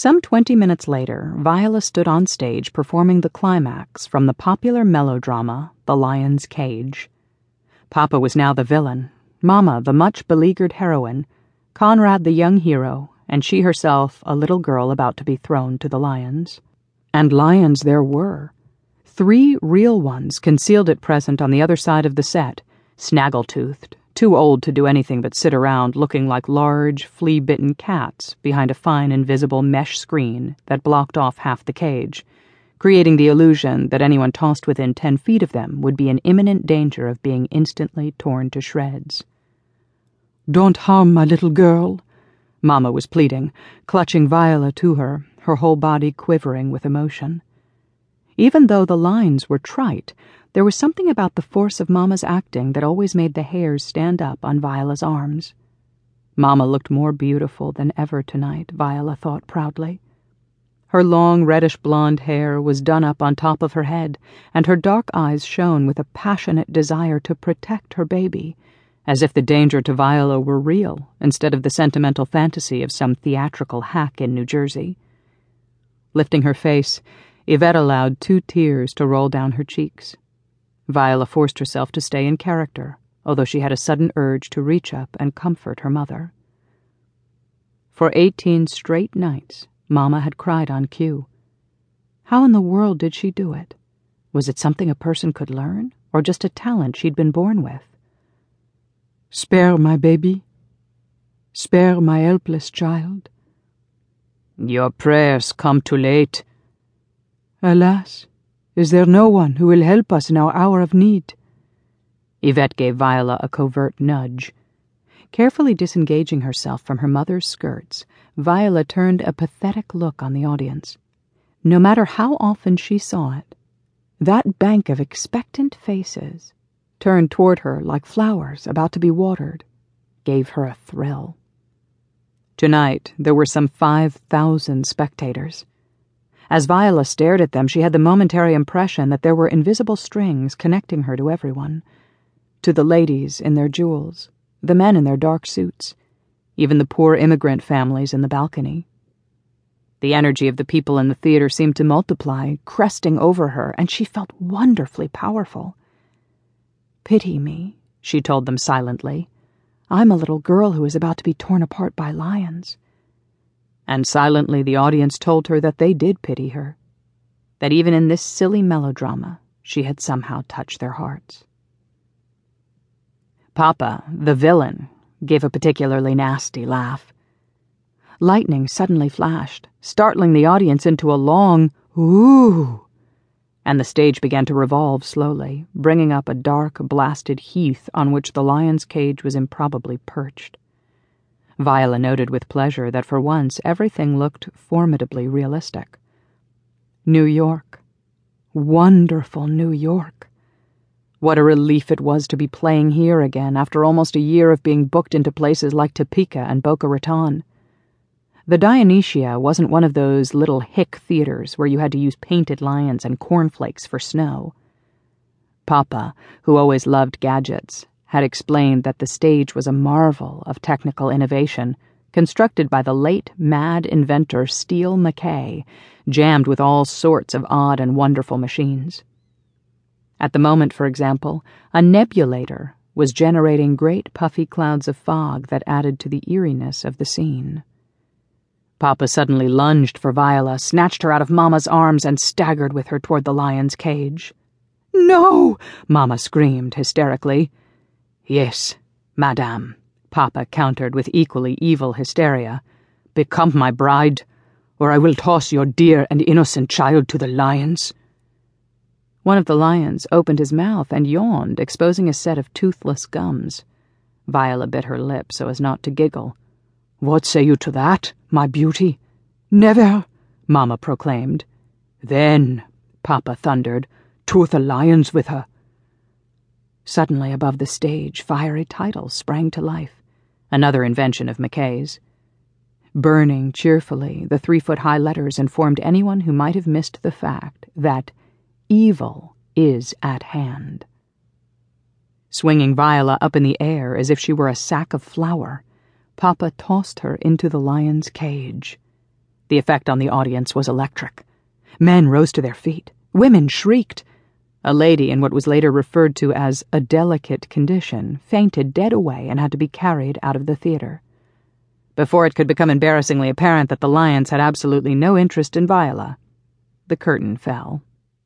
Some 20 minutes later, Viola stood on stage performing the climax from the popular melodrama, The Lion's Cage. Papa was now the villain, Mama the much-beleaguered heroine, Conrad the young hero, and she herself a little girl about to be thrown to the lions. And lions there were. 3 real ones concealed at present on the other side of the set, snaggle-toothed, too old to do anything but sit around looking like large, flea-bitten cats behind a fine invisible mesh screen that blocked off half the cage, creating the illusion that anyone tossed within 10 feet of them would be in imminent danger of being instantly torn to shreds. "Don't harm my little girl," Mama was pleading, clutching Viola to her, her whole body quivering with emotion. Even though the lines were trite, there was something about the force of Mama's acting that always made the hairs stand up on Viola's arms. Mama looked more beautiful than ever tonight, Viola thought proudly. Her long, reddish-blonde hair was done up on top of her head, and her dark eyes shone with a passionate desire to protect her baby, as if the danger to Viola were real, instead of the sentimental fantasy of some theatrical hack in New Jersey. Lifting her face, Yvette allowed 2 tears to roll down her cheeks. Viola forced herself to stay in character, although she had a sudden urge to reach up and comfort her mother. For 18 straight nights, Mama had cried on cue. How in the world did she do it? Was it something a person could learn, or just a talent she'd been born with? "Spare my baby. Spare my helpless child." "Your prayers come too late." "Alas, is there no one who will help us in our hour of need?" Yvette gave Viola a covert nudge. Carefully disengaging herself from her mother's skirts, Viola turned a pathetic look on the audience. No matter how often she saw it, that bank of expectant faces, turned toward her like flowers about to be watered, gave her a thrill. Tonight, there were some 5,000 spectators. As Viola stared at them, she had the momentary impression that there were invisible strings connecting her to everyone. To the ladies in their jewels, the men in their dark suits, even the poor immigrant families in the balcony. The energy of the people in the theater seemed to multiply, cresting over her, and she felt wonderfully powerful. "Pity me," she told them silently. "I'm a little girl who is about to be torn apart by lions." And silently the audience told her that they did pity her, that even in this silly melodrama she had somehow touched their hearts. Papa, the villain, gave a particularly nasty laugh. Lightning suddenly flashed, startling the audience into a long "ooh," and the stage began to revolve slowly, bringing up a dark, blasted heath on which the lion's cage was improbably perched. Viola noted with pleasure that for once everything looked formidably realistic. New York. Wonderful New York. What a relief it was to be playing here again after almost a year of being booked into places like Topeka and Boca Raton. The Dionysia wasn't one of those little hick theaters where you had to use painted lions and cornflakes for snow. Papa, who always loved gadgets, had explained that the stage was a marvel of technical innovation, constructed by the late mad inventor Steele McKay, jammed with all sorts of odd and wonderful machines. At the moment, for example, a nebulator was generating great puffy clouds of fog that added to the eeriness of the scene. Papa suddenly lunged for Viola, snatched her out of Mama's arms, and staggered with her toward the lion's cage. "No!" Mama screamed hysterically. "Yes, madame," Papa countered with equally evil hysteria. "Become my bride, or I will toss your dear and innocent child to the lions." One of the lions opened his mouth and yawned, exposing a set of toothless gums. Viola bit her lip so as not to giggle. "What say you to that, my beauty?" "Never," Mama proclaimed. "Then," Papa thundered, "to the lions with her." Suddenly, above the stage, fiery titles sprang to life, another invention of McKay's. Burning cheerfully, the 3-foot-high letters informed anyone who might have missed the fact that evil is at hand. Swinging Viola up in the air as if she were a sack of flour, Papa tossed her into the lion's cage. The effect on the audience was electric. Men rose to their feet. Women shrieked. A lady in what was later referred to as a delicate condition fainted dead away and had to be carried out of the theater. Before it could become embarrassingly apparent that the Lions had absolutely no interest in Viola, the curtain fell.